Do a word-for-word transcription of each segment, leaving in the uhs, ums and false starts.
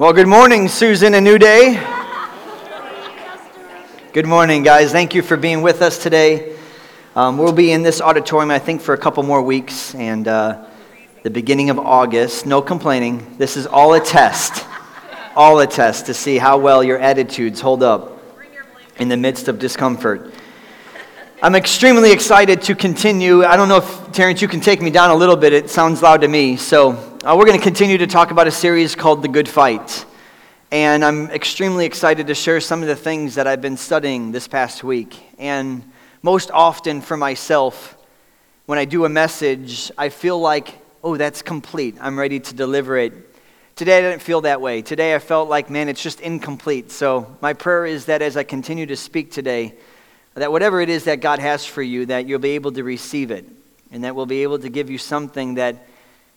Well, good morning, Susan and New Day. Good morning, guys. Thank you for being with us today. Um, we'll be in this auditorium, I think, for a couple more weeks, and uh, the beginning of August. No complaining. This is all a test, all a test to see how well your attitudes hold up in the midst of discomfort. I'm extremely excited to continue. I don't know if, Terrence, you can take me down a little bit. It sounds loud to me, so... Uh, we're going to continue to talk about a series called The Good Fight, and I'm extremely excited to share some of the things that I've been studying this past week. And most often for myself, when I do a message, I feel like, oh, that's complete. I'm ready to deliver it. Today I didn't feel that way. Today I felt like, man, it's just incomplete. So my prayer is that as I continue to speak today, that whatever it is that God has for you, that you'll be able to receive it, and that we'll be able to give you something that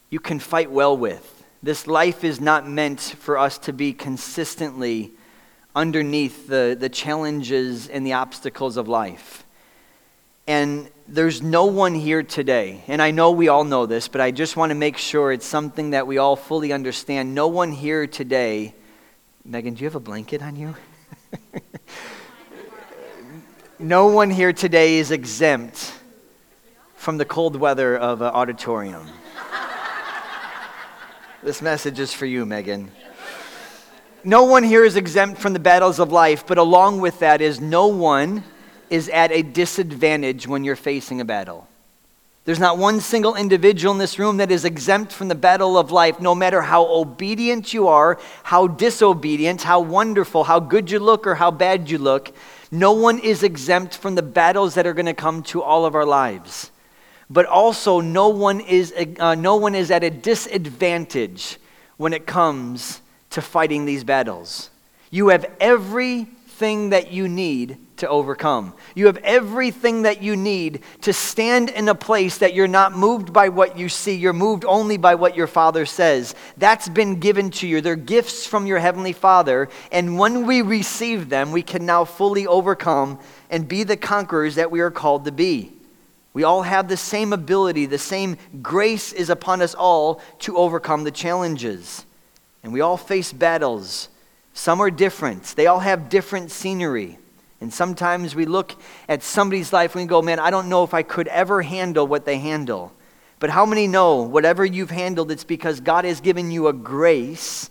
you can fight well with. This life is not meant for us to be consistently underneath the, the challenges and the obstacles of life. And there's no one here today, and I know we all know this, but I just want to make sure it's something that we all fully understand. No one here today, Megan, do you have a blanket on you? No one here today is exempt from the cold weather of an auditorium. This message is for you, Megan. No one here is exempt from the battles of life, but along with that is no one is at a disadvantage when you're facing a battle. There's not one single individual in this room that is exempt from the battle of life, no matter how obedient you are, how disobedient, how wonderful, how good you look, or how bad you look. No one is exempt from the battles that are going to come to all of our lives. But also, no one is uh, no one is at a disadvantage when it comes to fighting these battles. You have everything that you need to overcome. You have everything that you need to stand in a place that you're not moved by what you see. You're moved only by what your Father says. That's been given to you. They're gifts from your Heavenly Father. And when we receive them, we can now fully overcome and be the conquerors that we are called to be. We all have the same ability, the same grace is upon us all to overcome the challenges. And we all face battles. Some are different. They all have different scenery. And sometimes we look at somebody's life and we go, man, I don't know if I could ever handle what they handle. But how many know whatever you've handled, it's because God has given you a grace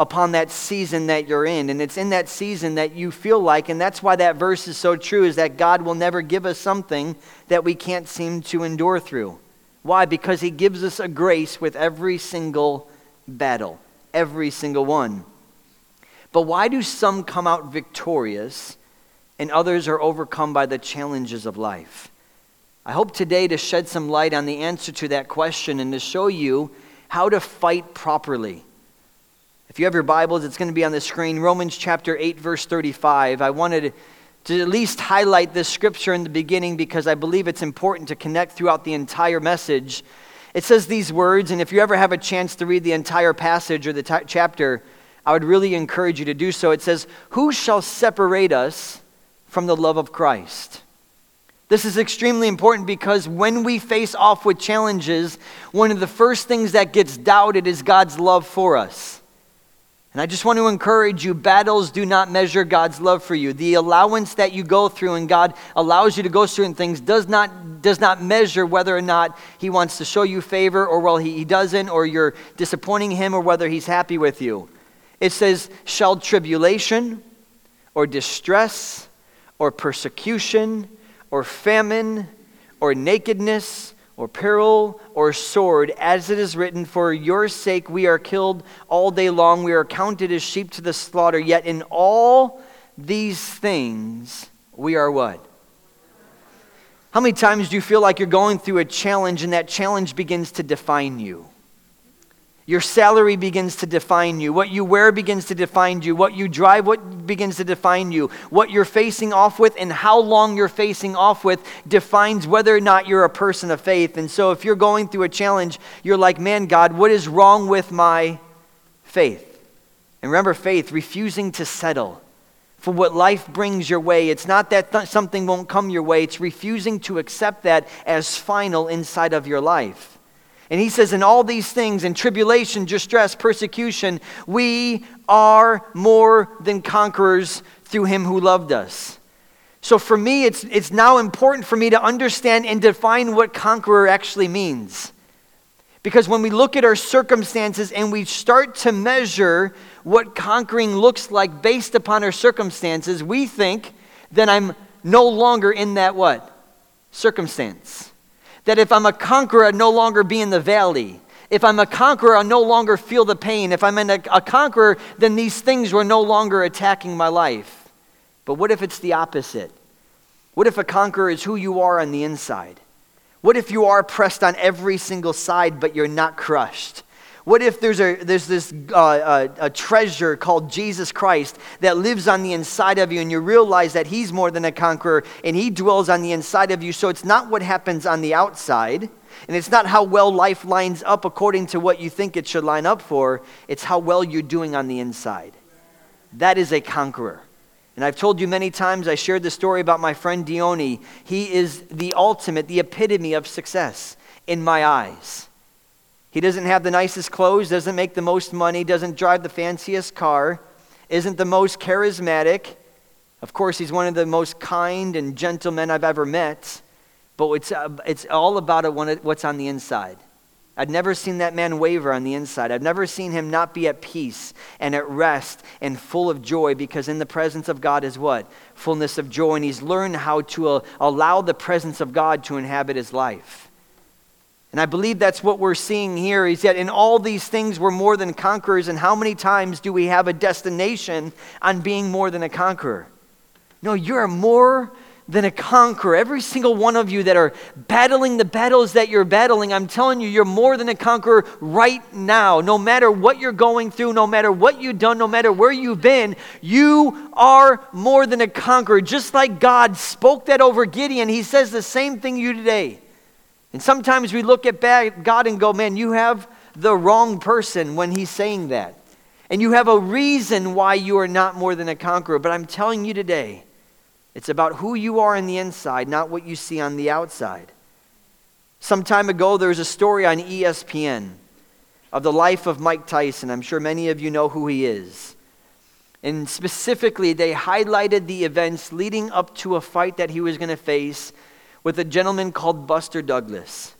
upon that season that you're in. And it's in that season that you feel like, and that's why that verse is so true, is that God will never give us something that we can't seem to endure through. Why? Because he gives us a grace with every single battle, every single one. But why do some come out victorious and others are overcome by the challenges of life? I hope today to shed some light on the answer to that question and to show you how to fight properly. If you have your Bibles, it's going to be on the screen. Romans chapter eight, verse thirty-five. I wanted to at least highlight this scripture in the beginning because I believe it's important to connect throughout the entire message. It says these words, and if you ever have a chance to read the entire passage or the t- chapter, I would really encourage you to do so. It says, "Who shall separate us from the love of Christ?" This is extremely important because when we face off with challenges, one of the first things that gets doubted is God's love for us. And I just want to encourage you, battles do not measure God's love for you. The allowance that you go through and God allows you to go through and things does not does not measure whether or not he wants to show you favor or well he, he doesn't, or you're disappointing him, or whether he's happy with you. It says, shall tribulation or distress or persecution or famine or nakedness or peril, or sword, as it is written, for your sake we are killed all day long, we are counted as sheep to the slaughter, yet in all these things we are what? How many times do you feel like you're going through a challenge and that challenge begins to define you? Your salary begins to define you. What you wear begins to define you. What you drive what begins to define you. What you're facing off with and how long you're facing off with defines whether or not you're a person of faith. And so if you're going through a challenge, you're like, man, God, what is wrong with my faith? And remember faith, refusing to settle for what life brings your way. It's not that th- something won't come your way. It's refusing to accept that as final inside of your life. And he says, in all these things, in tribulation, distress, persecution, we are more than conquerors through him who loved us. So for me, it's it's now important for me to understand and define what conqueror actually means. Because when we look at our circumstances and we start to measure what conquering looks like based upon our circumstances, we think that I'm no longer in that what? Circumstance. That if I'm a conqueror, I'll no longer be in the valley. If I'm a conqueror, I'll no longer feel the pain. If I'm in a, a conqueror, then these things were no longer attacking my life. But what if it's the opposite? What if a conqueror is who you are on the inside? What if you are pressed on every single side, but you're not crushed? What if there's a there's this uh, uh, a treasure called Jesus Christ that lives on the inside of you, and you realize that he's more than a conqueror, and he dwells on the inside of you, so it's not what happens on the outside, and it's not how well life lines up according to what you think it should line up for, it's how well you're doing on the inside. That is a conqueror. And I've told you many times, I shared the story about my friend Dione. He is the ultimate, the epitome of success in my eyes. He doesn't have the nicest clothes, doesn't make the most money, doesn't drive the fanciest car, isn't the most charismatic. Of course, he's one of the most kind and gentle men I've ever met, but it's, uh, it's all about a, what's on the inside. I've never seen that man waver on the inside. I've never seen him not be at peace and at rest and full of joy, because in the presence of God is what? Fullness of joy. And he's learned how to uh, allow the presence of God to inhabit his life. And I believe that's what we're seeing here, is that in all these things we're more than conquerors. And how many times do we have a destination on being more than a conqueror? No, you're more than a conqueror. Every single one of you that are battling the battles that you're battling, I'm telling you, you're more than a conqueror right now. No matter what you're going through, no matter what you've done, no matter where you've been, you are more than a conqueror. Just like God spoke that over Gideon, he says the same thing to you today. And sometimes we look at God and go, man, you have the wrong person when he's saying that. And you have a reason why you are not more than a conqueror. But I'm telling you today, it's about who you are on the inside, not what you see on the outside. Some time ago, there was a story on E S P N of the life of Mike Tyson. I'm sure many of you know who he is. And specifically, they highlighted the events leading up to a fight that he was going to face with a gentleman called Buster Douglas.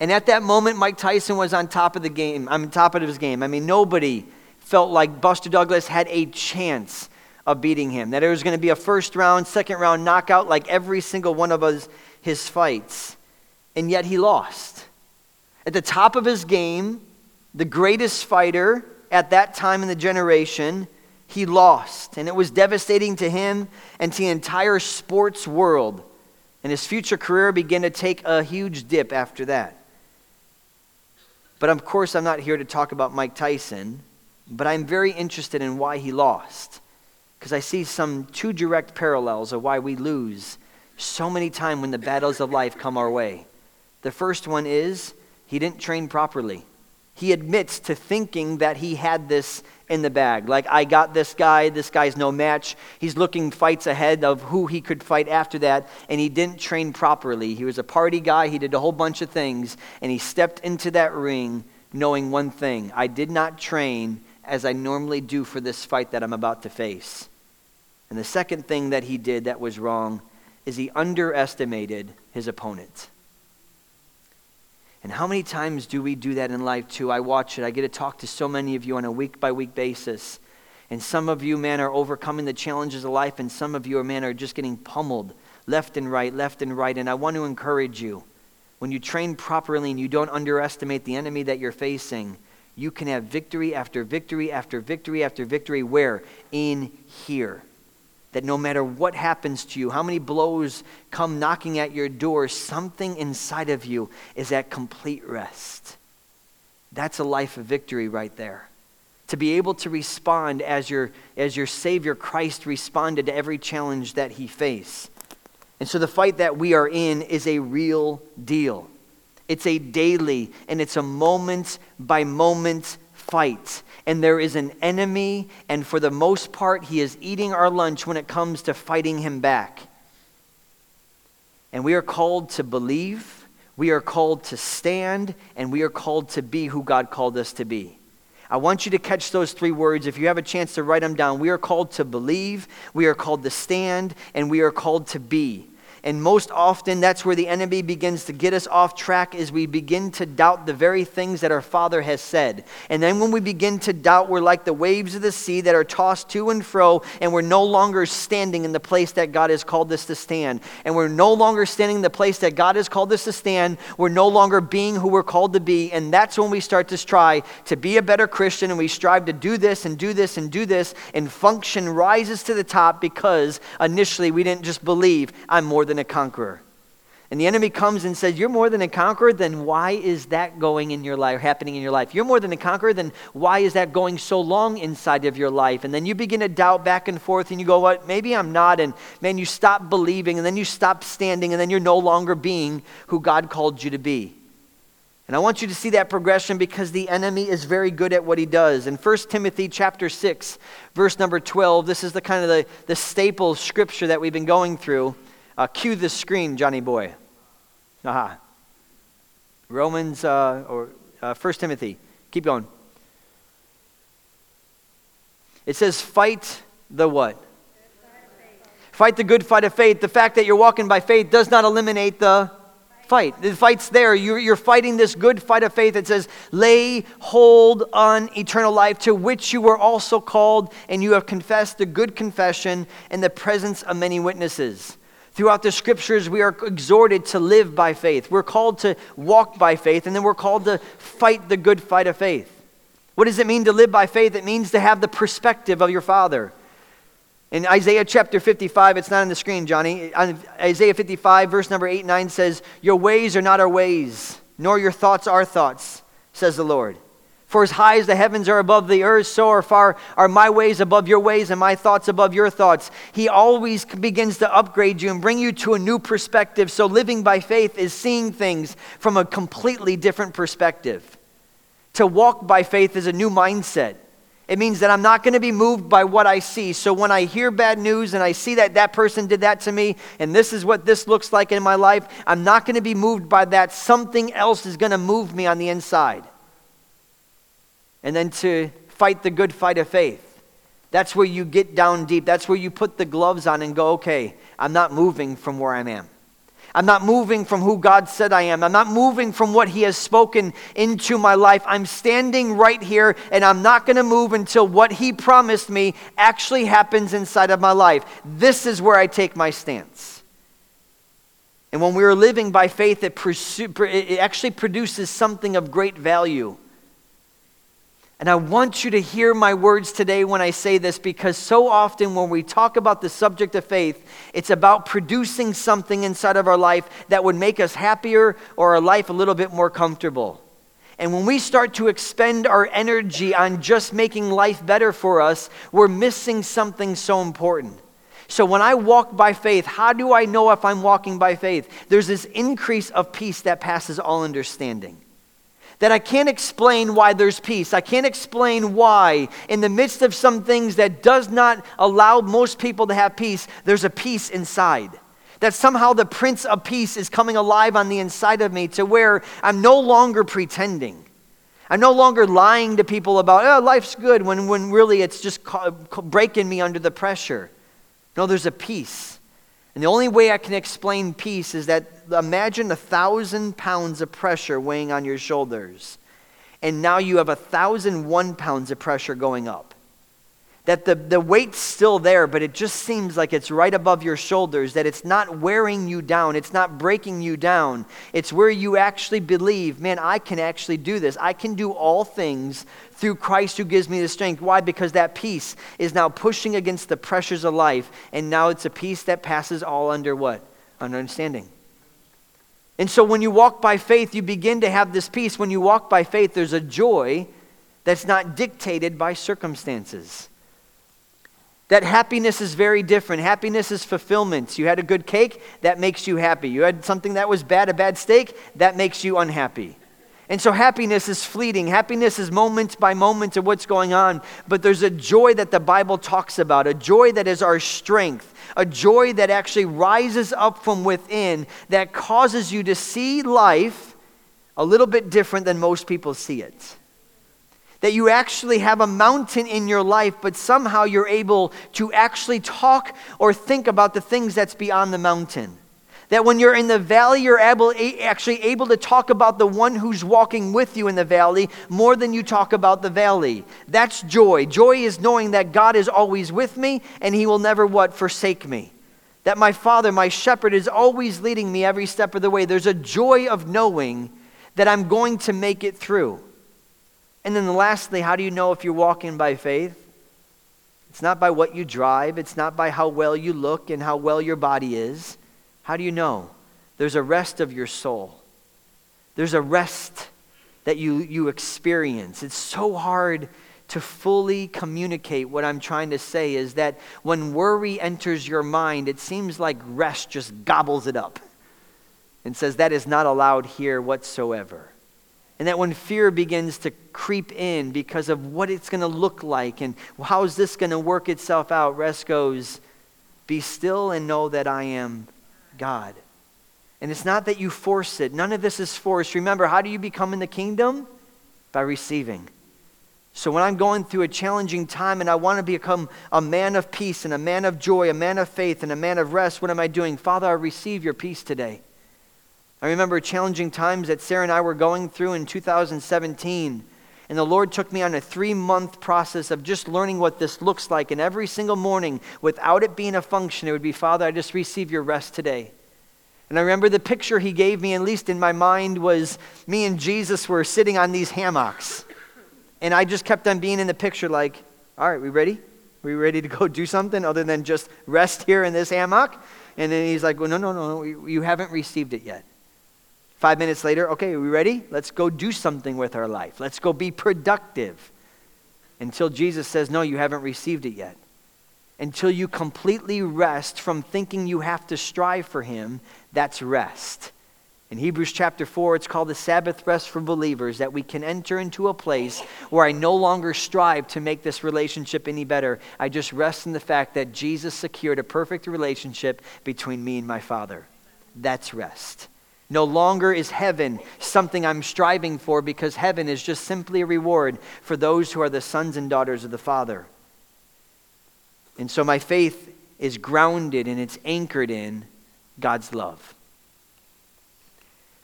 And at that moment, Mike Tyson was on top of the game. I mean, top of his game. I mean, nobody felt like Buster Douglas had a chance of beating him, that it was going to be a first round, second round knockout like every single one of us, his fights. And yet he lost. At the top of his game, the greatest fighter at that time in the generation, he lost. And it was devastating to him and to the entire sports world. And his future career began to take a huge dip after that. But of course, I'm not here to talk about Mike Tyson, but I'm very interested in why he lost. Because I see some two direct parallels of why we lose so many times when the battles of life come our way. The first one is he didn't train properly. He admits to thinking that he had this in the bag. Like, I got this guy, this guy's no match. He's looking fights ahead of who he could fight after that, and he didn't train properly. He was a party guy, he did a whole bunch of things, and he stepped into that ring knowing one thing: I did not train as I normally do for this fight that I'm about to face. And the second thing that he did that was wrong is he underestimated his opponent. And how many times do we do that in life too? I watch it. I get to talk to so many of you on a week-by-week basis. And some of you, man, are overcoming the challenges of life, and some of you, man, are just getting pummeled left and right, left and right. And I want to encourage you, when you train properly and you don't underestimate the enemy that you're facing, you can have victory after victory after victory after victory. Where? In here. That no matter what happens to you, how many blows come knocking at your door, something inside of you is at complete rest. That's a life of victory right there. To be able to respond as your, as your Savior Christ responded to every challenge that he faced. And so the fight that we are in is a real deal. It's a daily and it's a moment by moment fight. And there is an enemy, and for the most part, he is eating our lunch when it comes to fighting him back. And we are called to believe, We are called to stand, and we are called to be who God called us to be. I want you to catch those three words. If you have a chance to write them down, we are called to believe, we are called to stand, and we are called to be. And most often, that's where the enemy begins to get us off track, is we begin to doubt the very things that our Father has said. And then when we begin to doubt, we're like the waves of the sea that are tossed to and fro, and we're no longer standing in the place that God has called us to stand. And we're no longer standing in the place that God has called us to stand. We're no longer being who we're called to be. And that's when we start to try to be a better Christian, and we strive to do this and do this and do this, and function rises to the top because initially we didn't just believe, I'm more than than a conqueror. And the enemy comes and says, you're more than a conqueror, then why is that going in your life, happening in your life? You're more than a conqueror, then why is that going so long inside of your life? And then you begin to doubt back and forth, and you go, what? Well, maybe I'm not. And man, you stop believing, and then you stop standing, and then you're no longer being who God called you to be. And I want you to see that progression, because the enemy is very good at what he does. In First Timothy chapter six, verse number twelve, this is the kind of the, the staple scripture that we've been going through. Uh, cue the screen, Johnny boy. Aha. Romans uh, or uh, First Timothy. Keep going. It says, "Fight the what? Fight the good fight of faith." The fact that you're walking by faith does not eliminate the fight. The fight's there. You're, you're fighting this good fight of faith. It says, lay hold on eternal life, to which you were also called, and you have confessed the good confession in the presence of many witnesses. Throughout the scriptures, we are exhorted to live by faith. We're called to walk by faith, and then we're called to fight the good fight of faith. What does it mean to live by faith? It means to have the perspective of your Father. In Isaiah chapter fifty-five, it's not on the screen, Johnny. Isaiah fifty-five, verse number eight and nine says, your ways are not our ways, nor your thoughts our thoughts, says the Lord. For as high as the heavens are above the earth, so are far are my ways above your ways, and my thoughts above your thoughts. He always begins to upgrade you and bring you to a new perspective. So living by faith is seeing things from a completely different perspective. To walk by faith is a new mindset. It means that I'm not going to be moved by what I see. So when I hear bad news and I see that that person did that to me and this is what this looks like in my life, I'm not going to be moved by that. Something else is going to move me on the inside. And then to fight the good fight of faith. That's where you get down deep. That's where you put the gloves on and go, okay, I'm not moving from where I am. I'm not moving from who God said I am. I'm not moving from what He has spoken into my life. I'm standing right here, and I'm not going to move until what He promised me actually happens inside of my life. This is where I take my stance. And when we are living by faith, it, pursue, it actually produces something of great value. And I want you to hear my words today when I say this, because so often when we talk about the subject of faith, it's about producing something inside of our life that would make us happier or our life a little bit more comfortable. And when we start to expend our energy on just making life better for us, we're missing something so important. So when I walk by faith, how do I know if I'm walking by faith? There's this increase of peace that passes all understanding. That I can't explain why there's peace. I can't explain why in the midst of some things that does not allow most people to have peace, there's a peace inside. That somehow the Prince of Peace is coming alive on the inside of me, to where I'm no longer pretending. I'm no longer lying to people about, oh, life's good, when, when really it's just ca- breaking me under the pressure. No, there's a peace. And the only way I can explain peace is that, imagine a thousand pounds of pressure weighing on your shoulders, and now you have a thousand one pounds of pressure going up. That the, the weight's still there, but it just seems like it's right above your shoulders, that it's not wearing you down, it's not breaking you down. It's where you actually believe, man, I can actually do this. I can do all things through Christ who gives me the strength. Why? Because that peace is now pushing against the pressures of life, and now it's a peace that passes all under what? Under understanding. And so when you walk by faith, you begin to have this peace. When you walk by faith, there's a joy that's not dictated by circumstances. That happiness is very different. Happiness is fulfillment. You had a good cake, that makes you happy. You had something that was bad, a bad steak, that makes you unhappy. And so happiness is fleeting. Happiness is moment by moment of what's going on. But there's a joy that the Bible talks about, a joy that is our strength, a joy that actually rises up from within that causes you to see life a little bit different than most people see it. That you actually have a mountain in your life, but somehow you're able to actually talk or think about the things that's beyond the mountain. That when you're in the valley, you're able, actually able to talk about the one who's walking with you in the valley more than you talk about the valley. That's joy. Joy is knowing that God is always with me and he will never what? Forsake me. That my Father, my Shepherd, is always leading me every step of the way. There's a joy of knowing that I'm going to make it through. And then lastly, how do you know if you're walking by faith? It's not by what you drive. It's not by how well you look and how well your body is. How do you know? There's a rest of your soul. There's a rest that you, you experience. It's so hard to fully communicate. What I'm trying to say is that when worry enters your mind, it seems like rest just gobbles it up and says that is not allowed here whatsoever. And that when fear begins to creep in because of what it's going to look like and how is this going to work itself out, rest goes, be still and know that I am God. And it's not that you force it. None of this is forced. Remember, how do you become in the kingdom? By receiving. So when I'm going through a challenging time and I want to become a man of peace and a man of joy, a man of faith and a man of rest, what am I doing? Father, I receive your peace today. I remember challenging times that Sarah and I were going through in two thousand seventeen. And the Lord took me on a three-month process of just learning what this looks like. And every single morning, without it being a function, it would be, Father, I just receive your rest today. And I remember the picture he gave me, at least in my mind, was me and Jesus were sitting on these hammocks. And I just kept on being in the picture like, all right, we ready? We ready to go do something other than just rest here in this hammock? And then he's like, well, no, no, no, no, you haven't received it yet. Five minutes later, okay, are we ready? Let's go do something with our life. Let's go be productive. Until Jesus says, no, you haven't received it yet. Until you completely rest from thinking you have to strive for him, that's rest. In Hebrews chapter four, it's called the Sabbath rest for believers, that we can enter into a place where I no longer strive to make this relationship any better. I just rest in the fact that Jesus secured a perfect relationship between me and my Father. That's rest. No longer is heaven something I'm striving for, because heaven is just simply a reward for those who are the sons and daughters of the Father. And so my faith is grounded and it's anchored in God's love.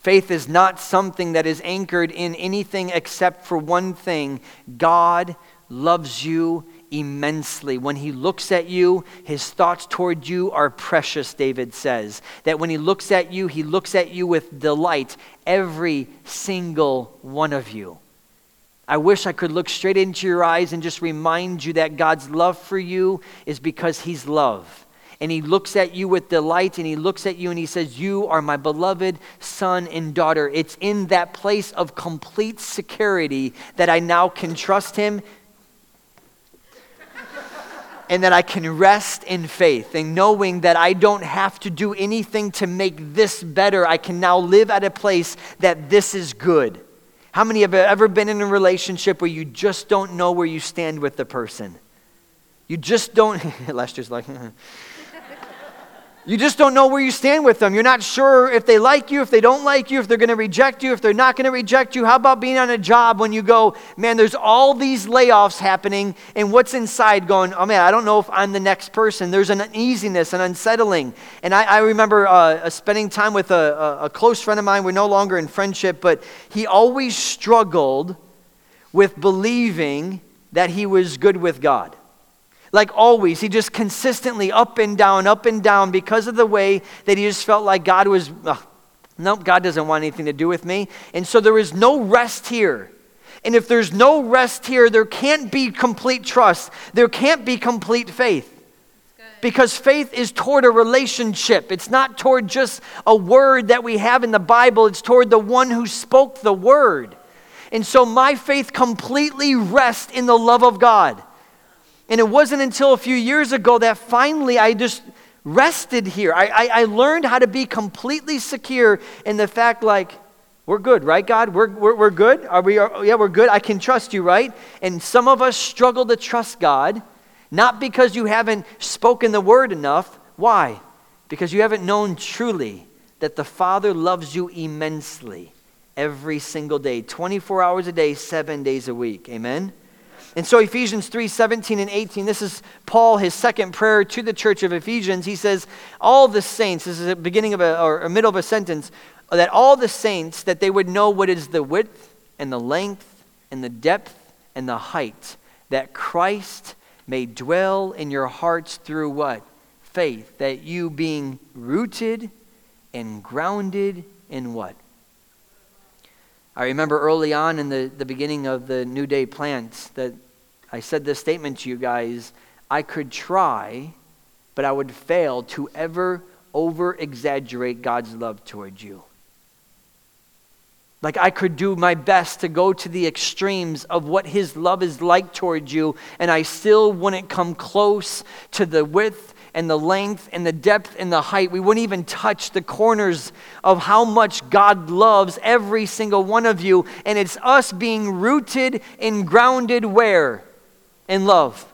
Faith is not something that is anchored in anything except for one thing. God loves you immensely. When he looks at you, his thoughts toward you are precious, David says. That when he looks at you, he looks at you with delight, every single one of you. I wish I could look straight into your eyes and just remind you that God's love for you is because he's love. And he looks at you with delight, and he looks at you and he says, you are my beloved son and daughter. It's in that place of complete security that I now can trust him, and that I can rest in faith and knowing that I don't have to do anything to make this better. I can now live at a place that this is good. How many have ever been in a relationship where you just don't know where you stand with the person? You just don't, Lester's like, you just don't know where you stand with them. You're not sure if they like you, if they don't like you, if they're going to reject you, if they're not going to reject you. How about being on a job when you go, man, there's all these layoffs happening, and what's inside going, oh man, I don't know if I'm the next person. There's an uneasiness, an unsettling. And I, I remember uh, spending time with a, a, a close friend of mine. We're no longer in friendship, but he always struggled with believing that he was good with God. Like always, he just consistently up and down, up and down because of the way that he just felt like God was, oh, nope, God doesn't want anything to do with me. And so there is no rest here. And if there's no rest here, there can't be complete trust. There can't be complete faith. Because faith is toward a relationship. It's not toward just a word that we have in the Bible. It's toward the one who spoke the word. And so my faith completely rests in the love of God. And it wasn't until a few years ago that finally I just rested here. I, I, I learned how to be completely secure in the fact like, We're good, right, God? We're, we're, we're good? Are we? Are, yeah, we're good. I can trust you, right? And some of us struggle to trust God, not because you haven't spoken the word enough. Why? Because you haven't known truly that the Father loves you immensely every single day, twenty-four hours a day, seven days a week. Amen? And so Ephesians three, seventeen and eighteen, this is Paul, his second prayer to the church of Ephesians. He says, all the saints, this is the beginning of a, or middle of a sentence, that all the saints, that they would know what is the width and the length and the depth and the height, that Christ may dwell in your hearts through what? Faith, that you being rooted and grounded in what? I remember early on in the, the beginning of the New Day Plants that I said this statement to you guys, I could try, but I would fail to ever over-exaggerate God's love toward you. Like I could do my best to go to the extremes of what his love is like toward you, and I still wouldn't come close to the width and the length and the depth and the height. We wouldn't even touch the corners of how much God loves every single one of you. And it's us being rooted and grounded where? In love.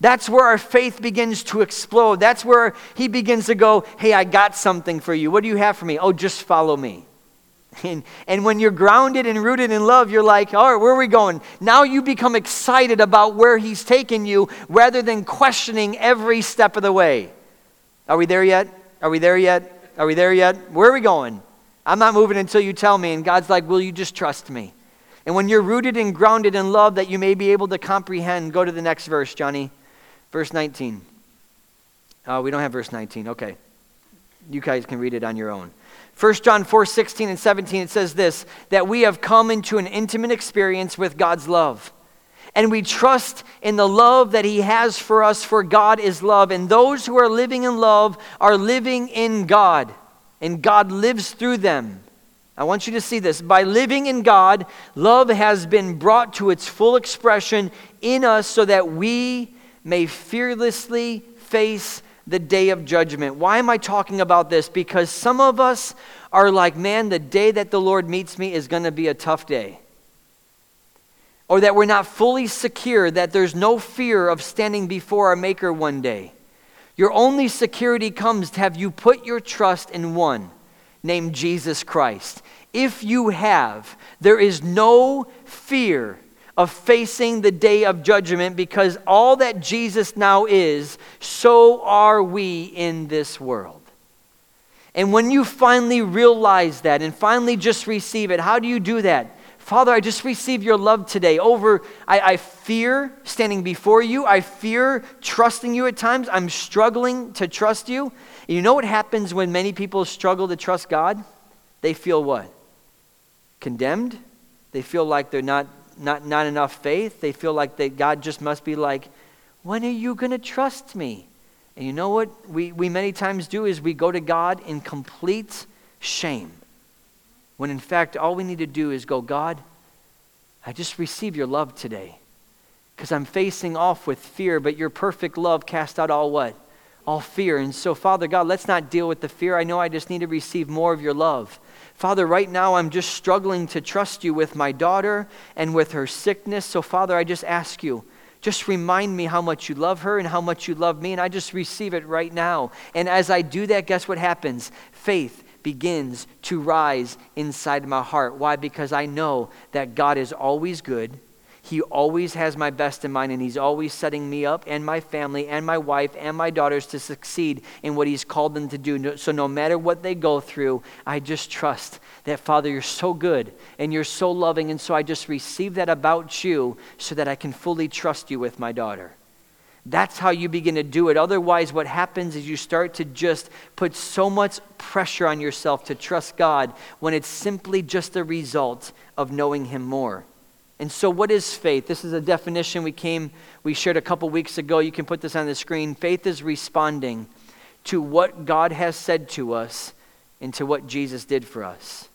That's where our faith begins to explode. That's where he begins to go, hey, I got something for you. What do you have for me? Oh, just follow me. And, and when you're grounded and rooted in love, you're like, all right, where are we going? Now you become excited about where he's taken you rather than questioning every step of the way. Are we there yet? Are we there yet? Are we there yet? Where are we going? I'm not moving until you tell me. And God's like, will you just trust me? And when you're rooted and grounded in love that you may be able to comprehend, go to the next verse, Johnny. Verse nineteen. Uh, we don't have verse nineteen. Okay. You guys can read it on your own. First John four, sixteen and seventeen, it says this, that we have come into an intimate experience with God's love. And we trust in the love that he has for us, for God is love. And those who are living in love are living in God, and God lives through them. I want you to see this. By living in God, love has been brought to its full expression in us so that we may fearlessly face the day of judgment. Why am I talking about this? Because some of us are like, man, the day that the Lord meets me is going to be a tough day. Or that we're not fully secure, that there's no fear of standing before our Maker one day. Your only security comes to have you put your trust in one named Jesus Christ. If you have, there is no fear of facing the day of judgment, because all that Jesus now is, so are we in this world. And when you finally realize that and finally just receive it, how do you do that? Father, I just receive your love today. Over, I, I fear standing before you. I fear trusting you at times. I'm struggling to trust you. And you know what happens when many people struggle to trust God? They feel what? Condemned. They feel like they're not Not not enough faith. They feel like they, God just must be like, when are you going to trust me? And you know what we, we many times do is we go to God in complete shame. When in fact, all we need to do is go, God, I just receive your love today. Because I'm facing off with fear, but your perfect love cast out all what? All fear. And so, Father God, let's not deal with the fear. I know I just need to receive more of your love. Father, right now I'm just struggling to trust you with my daughter and with her sickness. So, Father, I just ask you, just remind me how much you love her and how much you love me, and I just receive it right now. And as I do that, guess what happens? Faith begins to rise inside my heart. Why? Because I know that God is always good. He always has my best in mind, and he's always setting me up and my family and my wife and my daughters to succeed in what he's called them to do. So no matter what they go through, I just trust that, Father, you're so good and you're so loving, and so I just receive that about you so that I can fully trust you with my daughter. That's how you begin to do it. Otherwise, what happens is you start to just put so much pressure on yourself to trust God when it's simply just a result of knowing him more. And so what is faith? This is a definition we came, we shared a couple weeks ago. You can put this on the screen. Faith is responding to what God has said to us and to what Jesus did for us.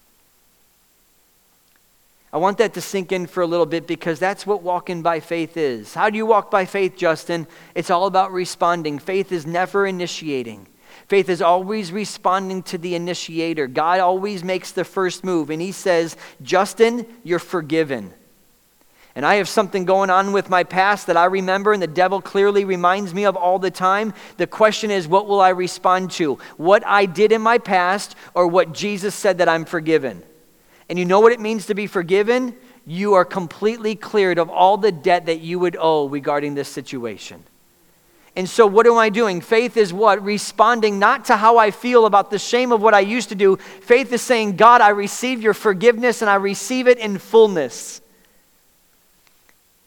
I want that to sink in for a little bit, because that's what walking by faith is. How do you walk by faith, Justin? It's all about responding. Faith is never initiating. Faith is always responding to the initiator. God always makes the first move. And he says, Justin, you're forgiven. And I have something going on with my past that I remember and the devil clearly reminds me of all the time. The question is, what will I respond to? What I did in my past or what Jesus said that I'm forgiven? And you know what it means to be forgiven? You are completely cleared of all the debt that you would owe regarding this situation. And so what am I doing? Faith is what? Responding not to how I feel about the shame of what I used to do. Faith is saying, God, I receive your forgiveness and I receive it in fullness.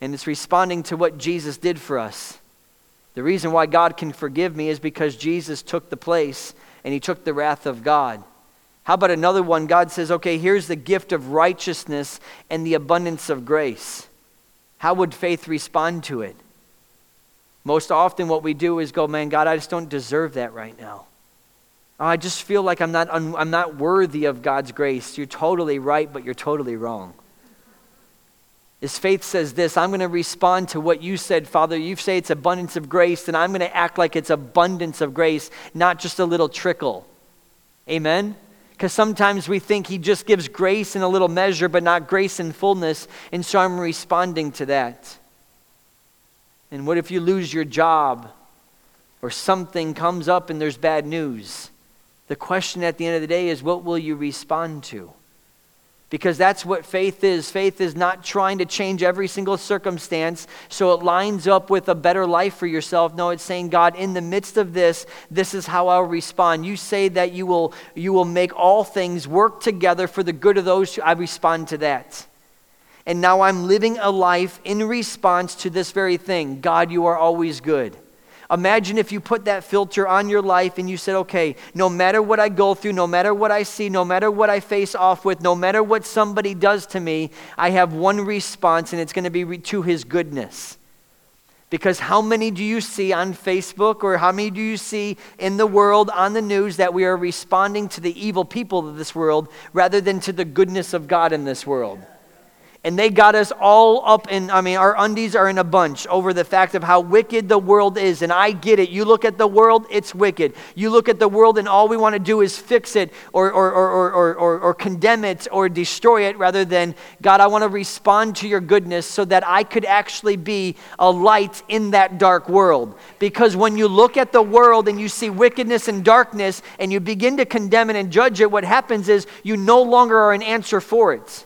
And it's responding to what Jesus did for us. The reason why God can forgive me is because Jesus took the place and he took the wrath of God. How about another one? God says, okay, here's the gift of righteousness and the abundance of grace. How would faith respond to it? Most often what we do is go, man, God, I just don't deserve that right now. Oh, I just feel like I'm not, un- I'm not worthy of God's grace. You're totally right, but you're totally wrong. His faith says this, I'm going to respond to what you said, Father. You say it's abundance of grace, and I'm going to act like it's abundance of grace, not just a little trickle. Amen? Because sometimes we think he just gives grace in a little measure, but not grace in fullness, and so I'm responding to that. And what if you lose your job or something comes up and there's bad news? The question at the end of the day is, what will you respond to? Because that's what faith is. Faith is not trying to change every single circumstance so it lines up with a better life for yourself. No, it's saying, God, in the midst of this, this is how I'll respond. You say that you will, you will make all things work together for the good of those who I respond to that. And now I'm living a life in response to this very thing. God, you are always good. Imagine if you put that filter on your life and you said, okay, no matter what I go through, no matter what I see, no matter what I face off with, no matter what somebody does to me, I have one response and it's going to be to his goodness. Because how many do you see on Facebook or how many do you see in the world on the news that we are responding to the evil people of this world rather than to the goodness of God in this world? And they got us all up in, I mean, our undies are in a bunch over the fact of how wicked the world is. And I get it. You look at the world, it's wicked. You look at the world and all we want to do is fix it or, or, or, or, or, or condemn it or destroy it rather than, God, I want to respond to your goodness so that I could actually be a light in that dark world. Because when you look at the world and you see wickedness and darkness and you begin to condemn it and judge it, what happens is you no longer are an answer for it.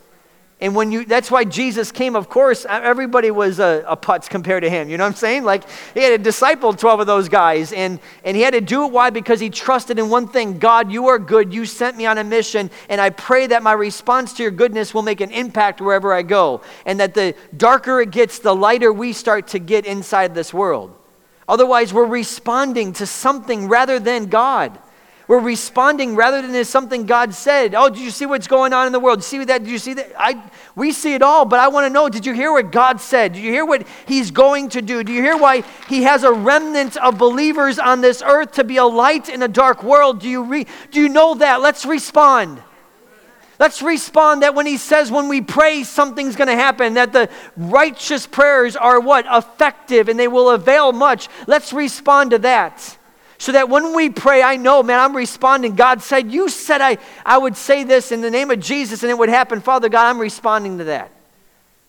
And when you, that's why Jesus came, of course, everybody was a, a putz compared to him. You know what I'm saying? Like, he had to disciple twelve of those guys. And, and he had to do it, why? Because he trusted in one thing. God, you are good. You sent me on a mission. And I pray that my response to your goodness will make an impact wherever I go. And that the darker it gets, the lighter we start to get inside this world. Otherwise, we're responding to something rather than God. We're responding rather than as something God said. Oh, did you see what's going on in the world? Did you see that? Did you see that? I, we see it all, but I want to know, did you hear what God said? Did you hear what he's going to do? Do you hear why he has a remnant of believers on this earth to be a light in a dark world? Do you, re- do you know that? Let's respond. Let's respond that when he says when we pray, something's going to happen, that the righteous prayers are what? Effective, and they will avail much. Let's respond to that. So that when we pray, I know, man, I'm responding. God said, you said I, I would say this in the name of Jesus and it would happen. Father God, I'm responding to that.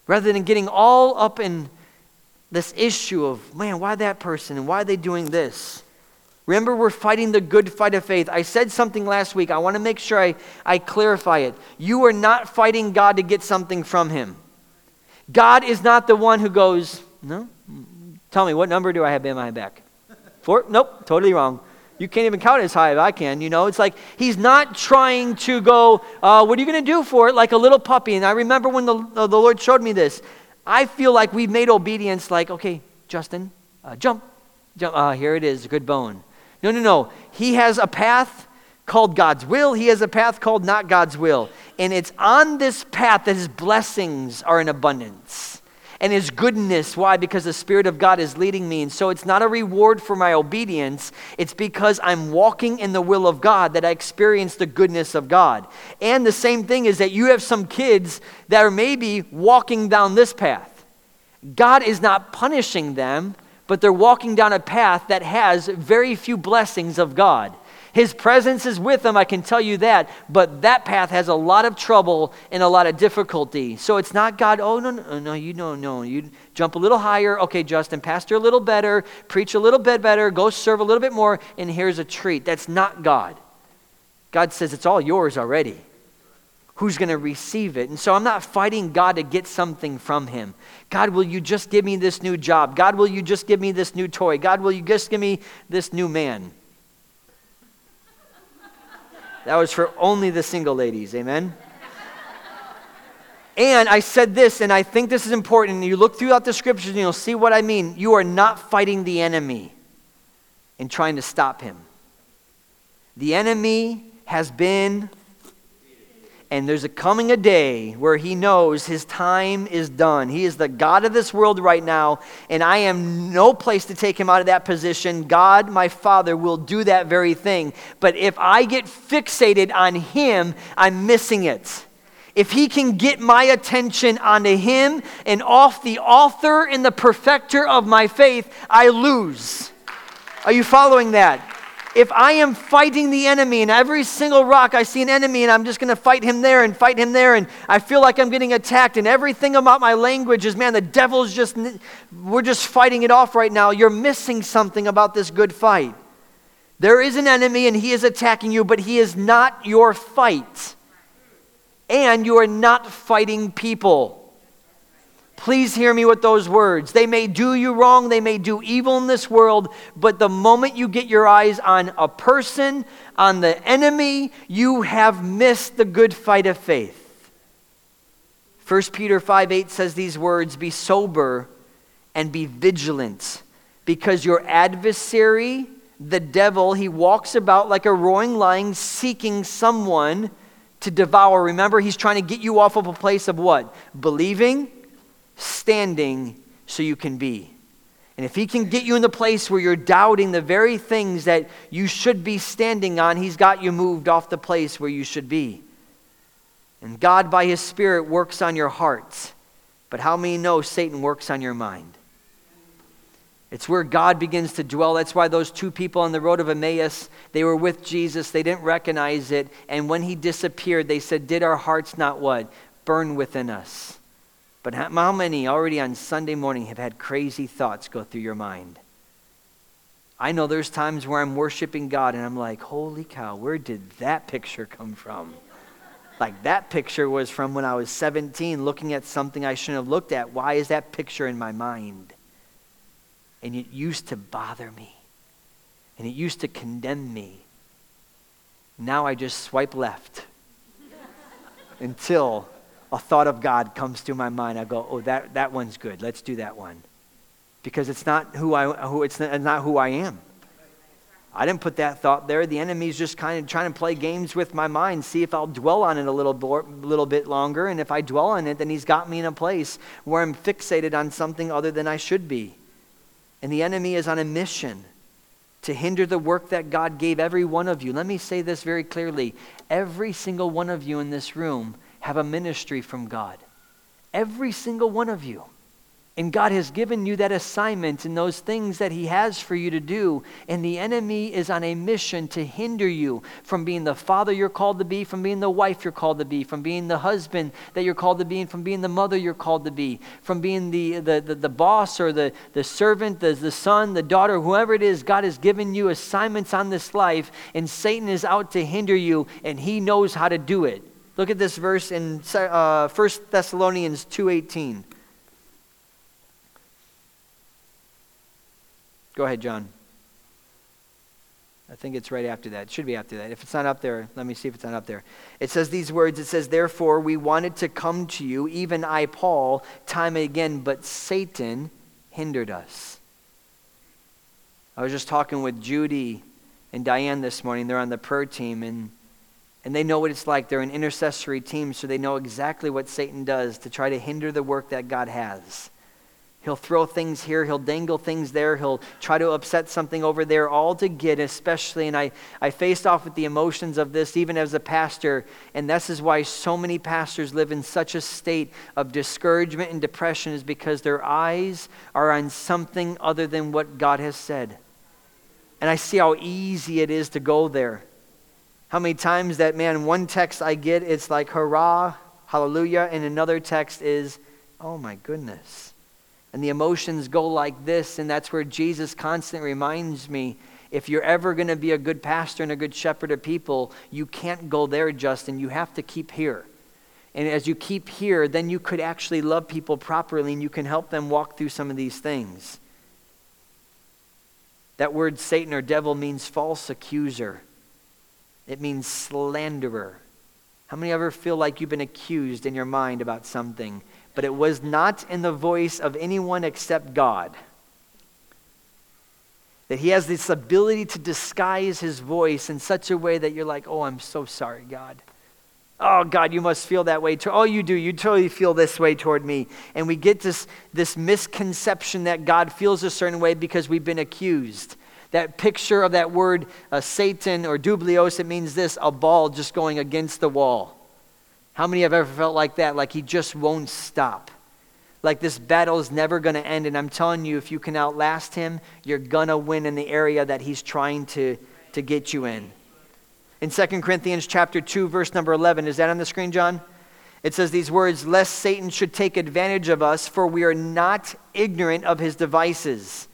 Rather than getting all up in this issue of, man, why that person and why are they doing this? Remember, we're fighting the good fight of faith. I said something last week. I want to make sure I, I clarify it. You are not fighting God to get something from him. God is not the one who goes, no, tell me, what number do I have in my back? Or, nope, totally wrong. You can't even count as high as I can, you know. It's like he's not trying to go, uh, what are you going to do for it? Like a little puppy. And I remember when the, uh, the Lord showed me this. I feel like we've made obedience like, okay, Justin, uh, jump. jump. Uh, here it is, good bone. No, no, no. He has a path called God's will. He has a path called not God's will. And it's on this path that his blessings are in abundance. And his goodness, why? Because the Spirit of God is leading me. And so it's not a reward for my obedience. It's because I'm walking in the will of God that I experience the goodness of God. And the same thing is that you have some kids that are maybe walking down this path. God is not punishing them, but they're walking down a path that has very few blessings of God. His presence is with them, I can tell you that, but that path has a lot of trouble and a lot of difficulty. So it's not God, oh, no, no, no, you know, no, you jump a little higher. Okay, Justin, pastor a little better, preach a little bit better, go serve a little bit more, and here's a treat. That's not God. God says it's all yours already. Who's going to receive it? And so I'm not fighting God to get something from him. God, will you just give me this new job? God, will you just give me this new toy? God, will you just give me this new man? That was for only the single ladies, amen? And I said this, and I think this is important. You look throughout the scriptures and you'll see what I mean. You are not fighting the enemy and trying to stop him. The enemy has been, and there's a coming a day where he knows his time is done. He is the god of this world right now, and I am no place to take him out of that position. God, my Father, will do that very thing. But if I get fixated on him, I'm missing it. If he can get my attention onto him and off the author and the perfecter of my faith, I lose. Are you following that? If I am fighting the enemy, and every single rock I see an enemy, and I'm just going to fight him there and fight him there, and I feel like I'm getting attacked, and everything about my language is, man, the devil's just, we're just fighting it off right now. You're missing something about this good fight. There is an enemy, and he is attacking you, but he is not your fight. And you are not fighting people. Please hear me with those words. They may do you wrong, they may do evil in this world, but the moment you get your eyes on a person, on the enemy, you have missed the good fight of faith. First Peter five eight says these words, "Be sober and be vigilant, because your adversary, the devil, he walks about like a roaring lion seeking someone to devour." Remember, he's trying to get you off of a place of what? Believing, standing, so you can be. And if he can get you in the place where you're doubting the very things that you should be standing on, he's got you moved off the place where you should be. And God, by his Spirit, works on your hearts. But how many know Satan works on your mind? It's where God begins to dwell. That's why those two people on the road of Emmaus, they were with Jesus. They didn't recognize it. And when he disappeared, they said, "Did our hearts not what? Burn within us?" But how many already on Sunday morning have had crazy thoughts go through your mind? I know there's times where I'm worshiping God and I'm like, holy cow, where did that picture come from? Like, that picture was from when I was seventeen, looking at something I shouldn't have looked at. Why is that picture in my mind? And it used to bother me. And it used to condemn me. Now I just swipe left until a thought of God comes through my mind. I go, oh, that, that one's good. Let's do that one. Because it's not who I who it's not who I am. I didn't put that thought there. The enemy's just kind of trying to play games with my mind, see if I'll dwell on it a little, bo- little bit longer. And if I dwell on it, then he's got me in a place where I'm fixated on something other than I should be. And the enemy is on a mission to hinder the work that God gave every one of you. Let me say this very clearly. Every single one of you in this room have a ministry from God. Every single one of you. And God has given you that assignment and those things that he has for you to do. And the enemy is on a mission to hinder you from being the father you're called to be, from being the wife you're called to be, from being the husband that you're called to be, and from being the mother you're called to be, from being the the, the, the boss or the, the servant, the, the son, the daughter, whoever it is. God has given you assignments on this life, and Satan is out to hinder you, and he knows how to do it. Look at this verse in uh, First Thessalonians two eighteen. Go ahead, John. I think it's right after that. It should be after that. If it's not up there, let me see if it's not up there. It says these words. It says, "Therefore we wanted to come to you, even I, Paul, time and again, but Satan hindered us." I was just talking with Judy and Diane this morning. They're on the prayer team, and And they know what it's like. They're an intercessory team, so they know exactly what Satan does to try to hinder the work that God has. He'll throw things here. He'll dangle things there. He'll try to upset something over there, all to get especially. And I, I faced off with the emotions of this even as a pastor. And this is why so many pastors live in such a state of discouragement and depression, is because their eyes are on something other than what God has said. And I see how easy it is to go there. How many times that, man, one text I get, it's like, hurrah, hallelujah, and another text is, oh my goodness. And the emotions go like this, and that's where Jesus constantly reminds me, if you're ever going to be a good pastor and a good shepherd of people, you can't go there, Justin. You have to keep here. And as you keep here, then you could actually love people properly, and you can help them walk through some of these things. That word Satan or devil means false accuser. It means slanderer. How many ever feel like you've been accused in your mind about something, but it was not in the voice of anyone except God? That he has this ability to disguise his voice in such a way that you're like, oh, I'm so sorry, God. Oh, God, you must feel that way. To- oh, you do. You totally feel this way toward me. And we get this, this misconception that God feels a certain way because we've been accused. That picture of that word uh, Satan or dublios, it means this, a ball just going against the wall. How many have ever felt like that? Like he just won't stop. Like this battle is never going to end. And I'm telling you, if you can outlast him, you're going to win in the area that he's trying to, to get you in. In Second Corinthians chapter two, verse number eleven, is that on the screen, John? It says these words, lest Satan should take advantage of us, for we are not ignorant of his devices.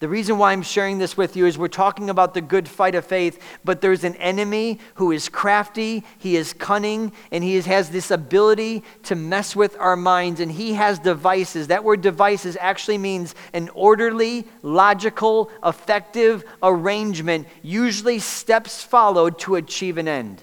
The reason why I'm sharing this with you is we're talking about the good fight of faith, but there's an enemy who is crafty, he is cunning, and he has this ability to mess with our minds, and he has devices. That word devices actually means an orderly, logical, effective arrangement, usually steps followed to achieve an end.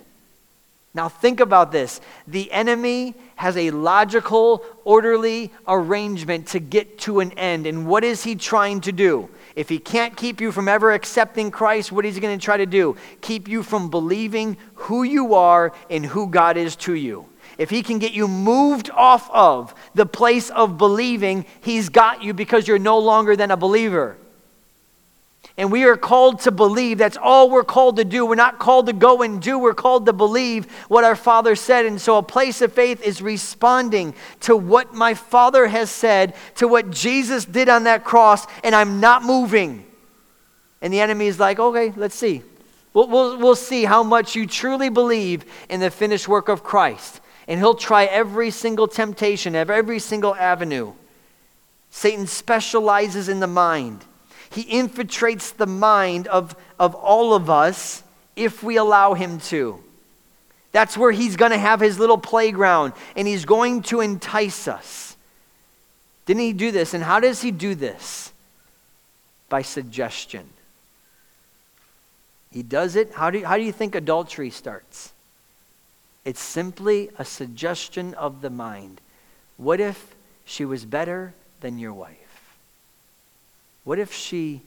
Now think about this. The enemy has a logical, orderly arrangement to get to an end. And what is he trying to do? If he can't keep you from ever accepting Christ, what is he going to try to do? Keep you from believing who you are and who God is to you. If he can get you moved off of the place of believing, he's got you because you're no longer than a believer. And we are called to believe. That's all we're called to do. We're not called to go and do. We're called to believe what our Father said. And so a place of faith is responding to what my Father has said, to what Jesus did on that cross, and I'm not moving. And the enemy is like, okay, let's see. We'll, we'll, we'll see how much you truly believe in the finished work of Christ. And he'll try every single temptation, every single avenue. Satan specializes in the mind. He infiltrates the mind of, of all of us if we allow him to. That's where he's going to have his little playground, and he's going to entice us. Didn't he do this? And how does he do this? By suggestion. He does it. How do you, how do you think adultery starts? It's simply a suggestion of the mind. What if she was better than your wife? What if she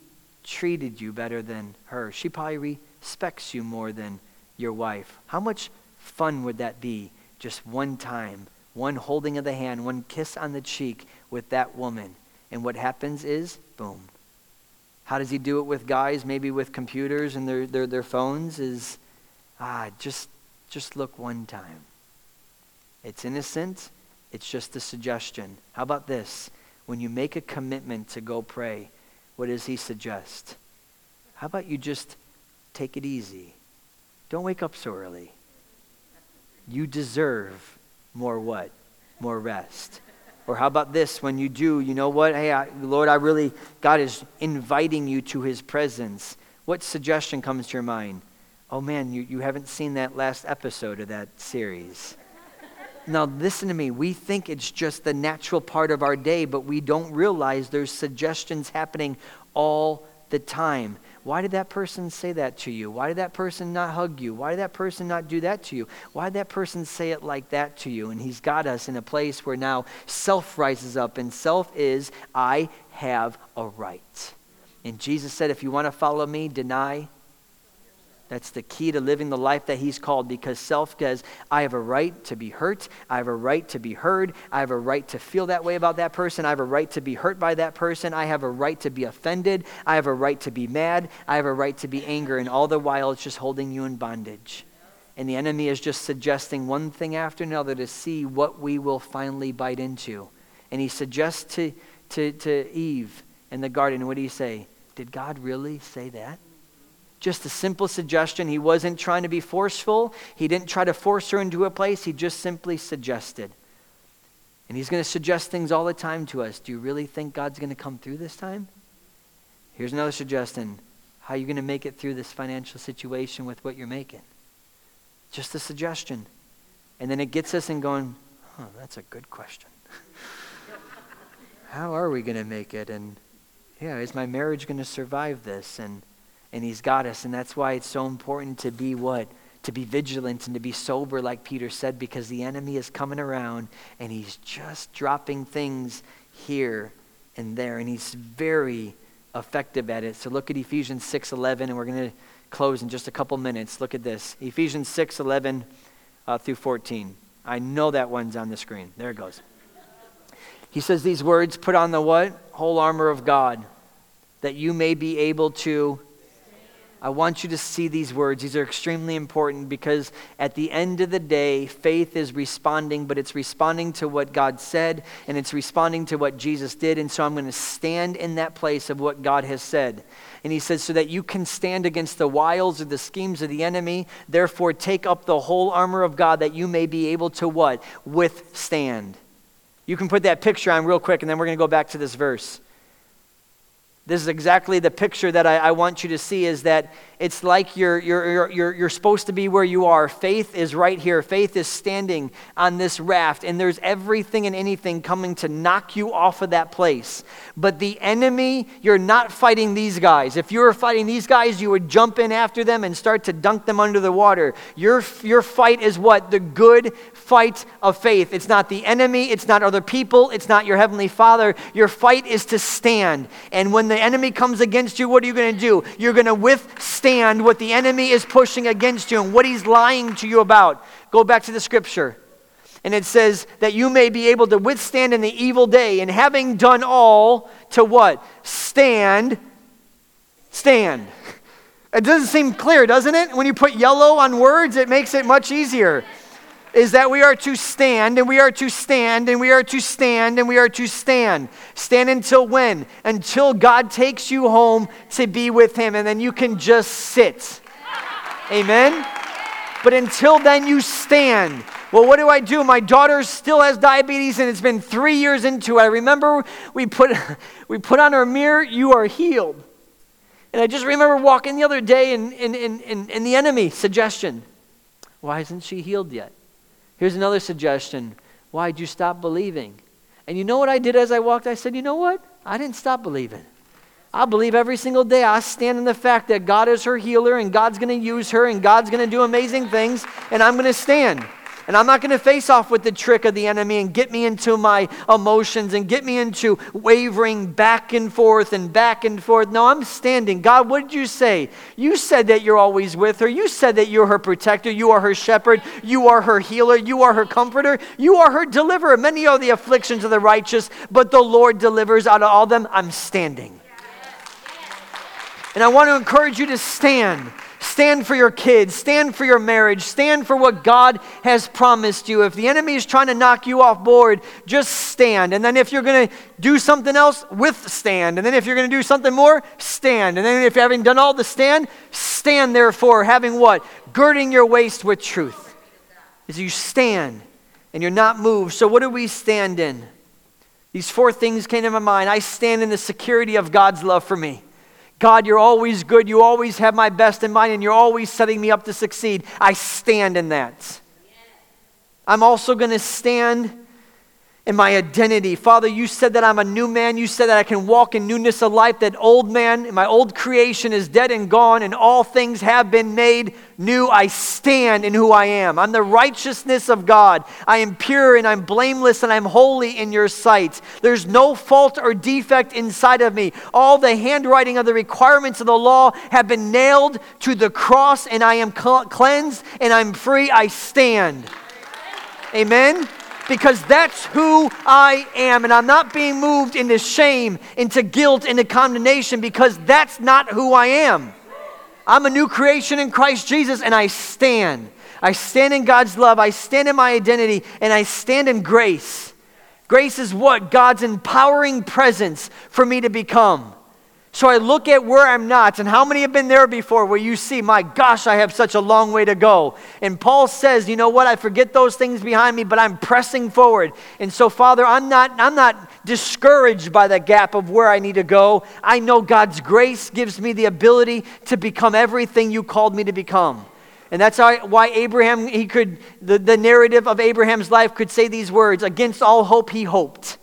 treated you better than her? She probably respects you more than your wife. How much fun would that be? Just one time, one holding of the hand, one kiss on the cheek with that woman. And what happens is, boom. How does he do it with guys, maybe with computers and their their, their phones? Is, ah, just, just look one time. It's innocent. It's just a suggestion. How about this? When you make a commitment to go pray, what does he suggest? How about you just take it easy? Don't wake up so early. You deserve more what? More rest. Or how about this? When you do, you know what? Hey, I, Lord, I really, God is inviting you to his presence. What suggestion comes to your mind? Oh man, you, you haven't seen that last episode of that series. Now listen to me, we think it's just the natural part of our day, but we don't realize there's suggestions happening all the time. Why did that person say that to you? Why did that person not hug you? Why did that person not do that to you? Why did that person say it like that to you? And he's got us in a place where now self rises up, and self is, I have a right. And Jesus said, if you want to follow me, deny. That's the key to living the life that he's called, because self says, I have a right to be hurt. I have a right to be heard. I have a right to feel that way about that person. I have a right to be hurt by that person. I have a right to be offended. I have a right to be mad. I have a right to be angry. And all the while, it's just holding you in bondage. And the enemy is just suggesting one thing after another to see what we will finally bite into. And he suggests to, to, to Eve in the garden, what do you say? Did God really say that? Just a simple suggestion. He wasn't trying to be forceful. He didn't try to force her into a place. He just simply suggested. And he's going to suggest things all the time to us. Do you really think God's going to come through this time? Here's another suggestion. How are you going to make it through this financial situation with what you're making? Just a suggestion. And then it gets us in going, oh, that's a good question. How are we going to make it? And yeah, is my marriage going to survive this? And and he's got us. And that's why it's so important to be what? To be vigilant and to be sober, like Peter said, because the enemy is coming around and he's just dropping things here and there, and he's very effective at it. So look at Ephesians six eleven, and we're going to close in just a couple minutes. Look at this. Ephesians six eleven uh, through fourteen. I know that one's on the screen. There it goes. He says these words, put on the what? Whole armor of God, that you may be able to... I want you to see these words. These are extremely important, because at the end of the day, faith is responding, but it's responding to what God said, and it's responding to what Jesus did. And so I'm going to stand in that place of what God has said. And he says, so that you can stand against the wiles or the schemes of the enemy. Therefore, take up the whole armor of God, that you may be able to what? Withstand. You can put that picture on real quick, and then we're going to go back to this verse. This is exactly the picture that I, I want you to see, is that it's like you're, you're, you're, you're supposed to be where you are. Faith is right here. Faith is standing on this raft, and there's everything and anything coming to knock you off of that place. But the enemy, you're not fighting these guys. If you were fighting these guys, you would jump in after them and start to dunk them under the water. Your, your fight is what? The good fight of faith. It's not the enemy. It's not other people. It's not your heavenly Father. Your fight is to stand. And when the enemy comes against you, what are you going to do? You're going to withstand what the enemy is pushing against you and what he's lying to you about. Go back to the scripture. And it says that you may be able to withstand in the evil day, and having done all to what? Stand. Stand. It doesn't seem clear, doesn't it? When you put yellow on words, it makes it much easier. Is that we are to stand, and we are to stand, and we are to stand, and we are to stand. Stand until when? Until God takes you home to be with him, and then you can just sit. Amen? But until then, you stand. Well, what do I do? My daughter still has diabetes, and it's been three years into it. I remember we put, we put on her mirror, you are healed. And I just remember walking the other day, and in, in, in, in the enemy suggestion, why isn't she healed yet? Here's another suggestion. Why'd you stop believing? And you know what I did as I walked? I said, you know what? I didn't stop believing. I believe every single day. I stand in the fact that God is her healer, and God's going to use her, and God's going to do amazing things, and I'm going to stand. And I'm not going to face off with the trick of the enemy and get me into my emotions and get me into wavering back and forth and back and forth. No, I'm standing. God, what did you say? You said that you're always with her. You said that you're her protector. You are her shepherd. You are her healer. You are her comforter. You are her deliverer. Many are the afflictions of the righteous, but the Lord delivers out of all them. I'm standing. And I want to encourage you to stand. Stand for your kids. Stand for your marriage. Stand for what God has promised you. If the enemy is trying to knock you off board, just stand. And then if you're going to do something else, withstand. And then if you're going to do something more, stand. And then if you're having done all the stand, stand therefore, having what? Girding your waist with truth. As you stand and you're not moved. So what do we stand in? These four things came to my mind. I stand in the security of God's love for me. God, you're always good. You always have my best in mind, and you're always setting me up to succeed. I stand in that. Yes. I'm also going to stand in my identity. Father, you said that I'm a new man. You said that I can walk in newness of life, that old man, my old creation is dead and gone, and all things have been made new. I stand in who I am. I'm the righteousness of God. I am pure, and I'm blameless, and I'm holy in your sight. There's no fault or defect inside of me. All the handwriting of the requirements of the law have been nailed to the cross, and I am cl- cleansed, and I'm free. I stand. Amen? Because that's who I am. And I'm not being moved into shame, into guilt, into condemnation, because that's not who I am. I'm a new creation in Christ Jesus, and I stand. I stand in God's love. I stand in my identity, and I stand in grace. Grace is what? God's empowering presence for me to become. So I look at where I'm not, and how many have been there before where you see, my gosh, I have such a long way to go. And Paul says, you know what, I forget those things behind me, but I'm pressing forward. And so, Father, I'm not, I'm not discouraged by the gap of where I need to go. I know God's grace gives me the ability to become everything you called me to become. And that's why Abraham, he could, the, the narrative of Abraham's life could say these words, against all hope he hoped.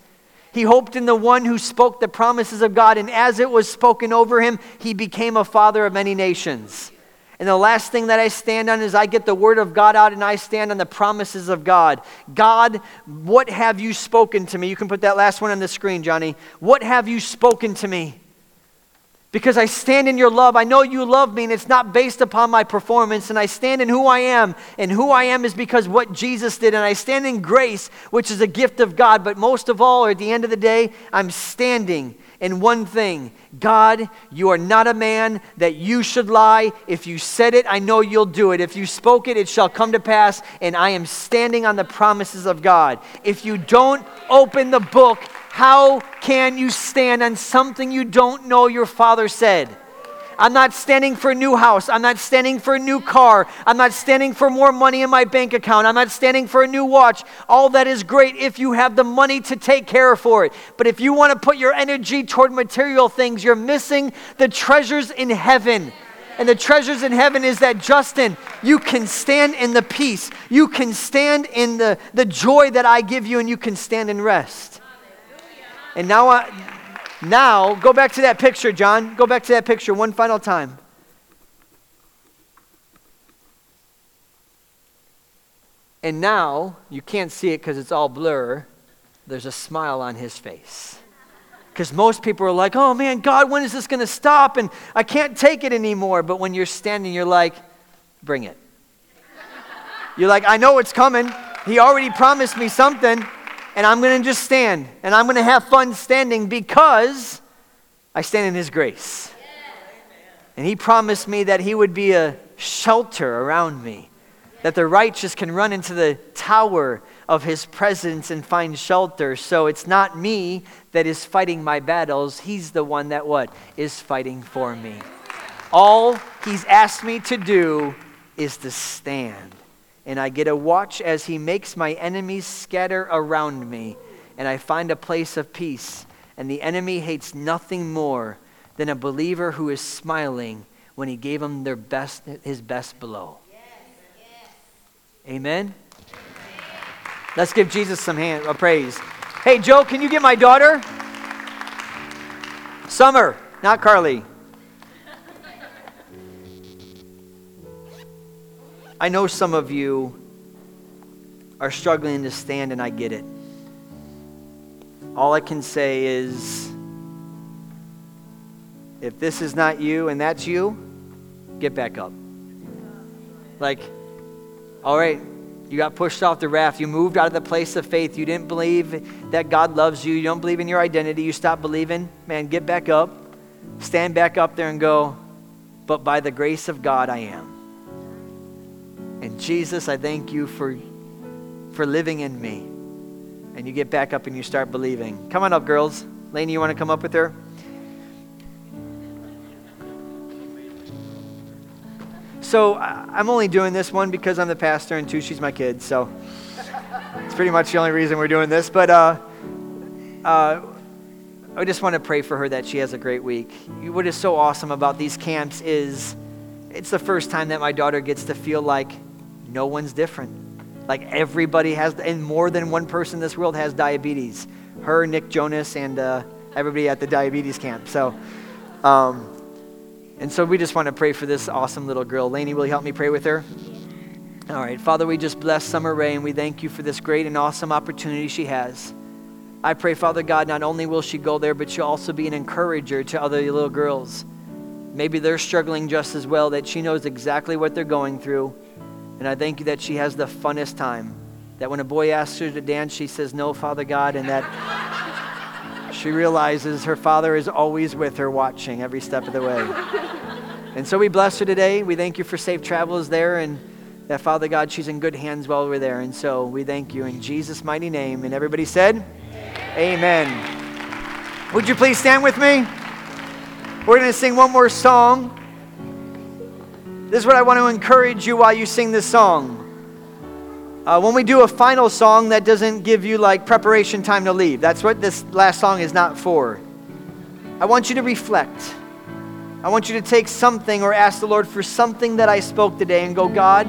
He hoped in the one who spoke the promises of God, and as it was spoken over him, he became a father of many nations. And the last thing that I stand on is I get the word of God out, and I stand on the promises of God. God, what have you spoken to me? You can put that last one on the screen, Johnny. What have you spoken to me? Because I stand in your love. I know you love me, and it's not based upon my performance, and I stand in who I am, and who I am is because what Jesus did, and I stand in grace, which is a gift of God, but most of all, or at the end of the day, I'm standing in one thing. God, you are not a man that you should lie. If you said it, I know you'll do it. If you spoke it, it shall come to pass, and I am standing on the promises of God. If you don't open the book, how can you stand on something you don't know your Father said? I'm not standing for a new house. I'm not standing for a new car. I'm not standing for more money in my bank account. I'm not standing for a new watch. All that is great if you have the money to take care for it. But if you want to put your energy toward material things, you're missing the treasures in heaven. And the treasures in heaven is that, Justin, you can stand in the peace. You can stand in the, the joy that I give you, and you can stand in rest. And now, uh, now, go back to that picture, John. Go back to that picture one final time. And now, you can't see it because it's all blur. There's a smile on his face. Because most people are like, oh man, God, when is this going to stop? And I can't take it anymore. But when you're standing, you're like, bring it. You're like, I know it's coming. He already promised me something. And I'm going to just stand. And I'm going to have fun standing because I stand in his grace. Yeah. And he promised me that he would be a shelter around me. Yeah. That the righteous can run into the tower of his presence and find shelter. So it's not me that is fighting my battles. He's the one that what? Is fighting for me. All he's asked me to do is to stand. And I get to watch as he makes my enemies scatter around me. And I find a place of peace. And the enemy hates nothing more than a believer who is smiling when he gave him their best, his best blow. Yes. Yes. Amen? Amen? Let's give Jesus some hand, a praise. Hey, Joe, can you get my daughter? Summer, not Carly. I know some of you are struggling to stand, and I get it. All I can say is, if this is not you and that's you, get back up. Like, all right, you got pushed off the raft. You moved out of the place of faith. You didn't believe that God loves you. You don't believe in your identity. You stopped believing. Man, get back up. Stand back up there and go, but by the grace of God, I am. And Jesus, I thank you for, for living in me. And you get back up and you start believing. Come on up, girls. Lainey, you want to come up with her? So I'm only doing this one because I'm the pastor, and two, she's my kid. So it's pretty much the only reason we're doing this. But uh, uh, I just want to pray for her that she has a great week. What is so awesome about these camps is it's the first time that my daughter gets to feel like no one's different. Like everybody has, and more than one person in this world has diabetes. Her, Nick Jonas, and uh, everybody at the diabetes camp. So, um, and so we just want to pray for this awesome little girl. Lainey, will you help me pray with her? All right, Father, we just bless Summer Rae, and we thank you for this great and awesome opportunity she has. I pray, Father God, not only will she go there, but she'll also be an encourager to other little girls. Maybe they're struggling just as well, that she knows exactly what they're going through. And I thank you that she has the funnest time. That when a boy asks her to dance, she says, no, Father God. And that she realizes her father is always with her watching every step of the way. And so we bless her today. We thank you for safe travels there. And that, Father God, she's in good hands while we're there. And so we thank you in Jesus' mighty name. And everybody said, amen. Amen. Would you please stand with me? We're going to sing one more song. This is what I want to encourage you while you sing this song. Uh, when we do a final song, that doesn't give you like preparation time to leave. That's what this last song is not for. I want you to reflect. I want you to take something or ask the Lord for something that I spoke today and go, God,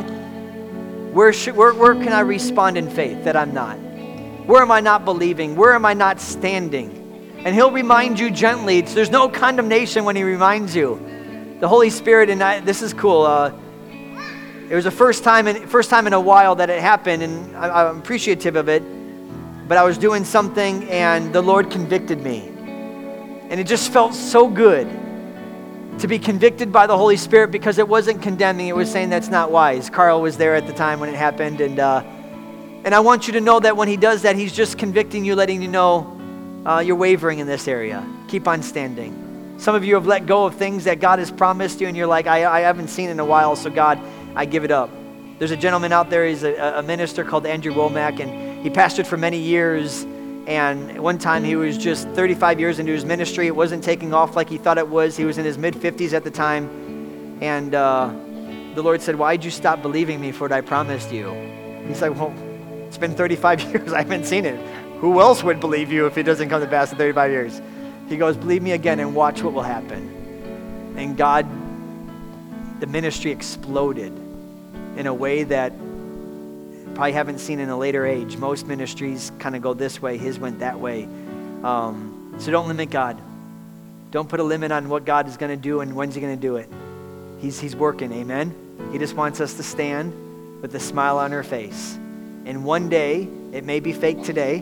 where, should, where, where can I respond in faith that I'm not? Where am I not believing? Where am I not standing? And he'll remind you gently. It's, there's no condemnation when he reminds you. The Holy Spirit, and I, this is cool, uh, It was the first time in first time in a while that it happened, and I, I'm appreciative of it. But I was doing something, and the Lord convicted me, and it just felt so good to be convicted by the Holy Spirit because it wasn't condemning; it was saying that's not wise. Carl was there at the time when it happened, and uh, and I want you to know that when he does that, he's just convicting you, letting you know uh, you're wavering in this area. Keep on standing. Some of you have let go of things that God has promised you, and you're like, I, I haven't seen in a while, so God, I give it up. There's a gentleman out there, he's a, a minister called Andrew Womack, and he pastored for many years. And one time he was just thirty-five years into his ministry. It wasn't taking off like he thought it was. He was in his mid fifties at the time. And uh, the Lord said, why'd you stop believing me for what I promised you? He's like, well, it's been thirty-five years. I haven't seen it. Who else would believe you if it doesn't come to pass in thirty-five years? He goes, believe me again and watch what will happen. And God, the ministry exploded in a way that probably haven't seen in a later age. Most ministries kind of go this way. His went that way. Um, so don't limit God. Don't put a limit on what God is going to do and when's he going to do it. He's, he's working, amen? He just wants us to stand with a smile on our face. And one day, it may be fake today.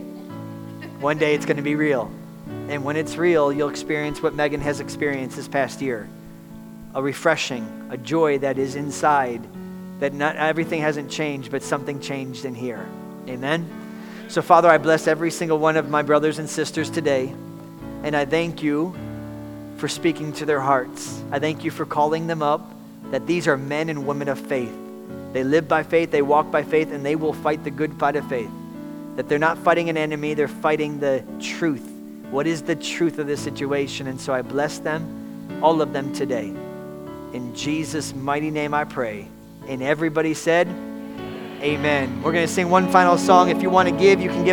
One day it's going to be real. And when it's real, you'll experience what Megan has experienced this past year. A refreshing, a joy that is inside, that not everything hasn't changed, but something changed in here. Amen? So, Father, I bless every single one of my brothers and sisters today, and I thank you for speaking to their hearts. I thank you for calling them up, that these are men and women of faith. They live by faith, they walk by faith, and they will fight the good fight of faith. That they're not fighting an enemy, they're fighting the truth. What is the truth of this situation? And so I bless them, all of them today. In Jesus' mighty name I pray. And everybody said, amen. We're going to sing one final song. If you want to give, you can give.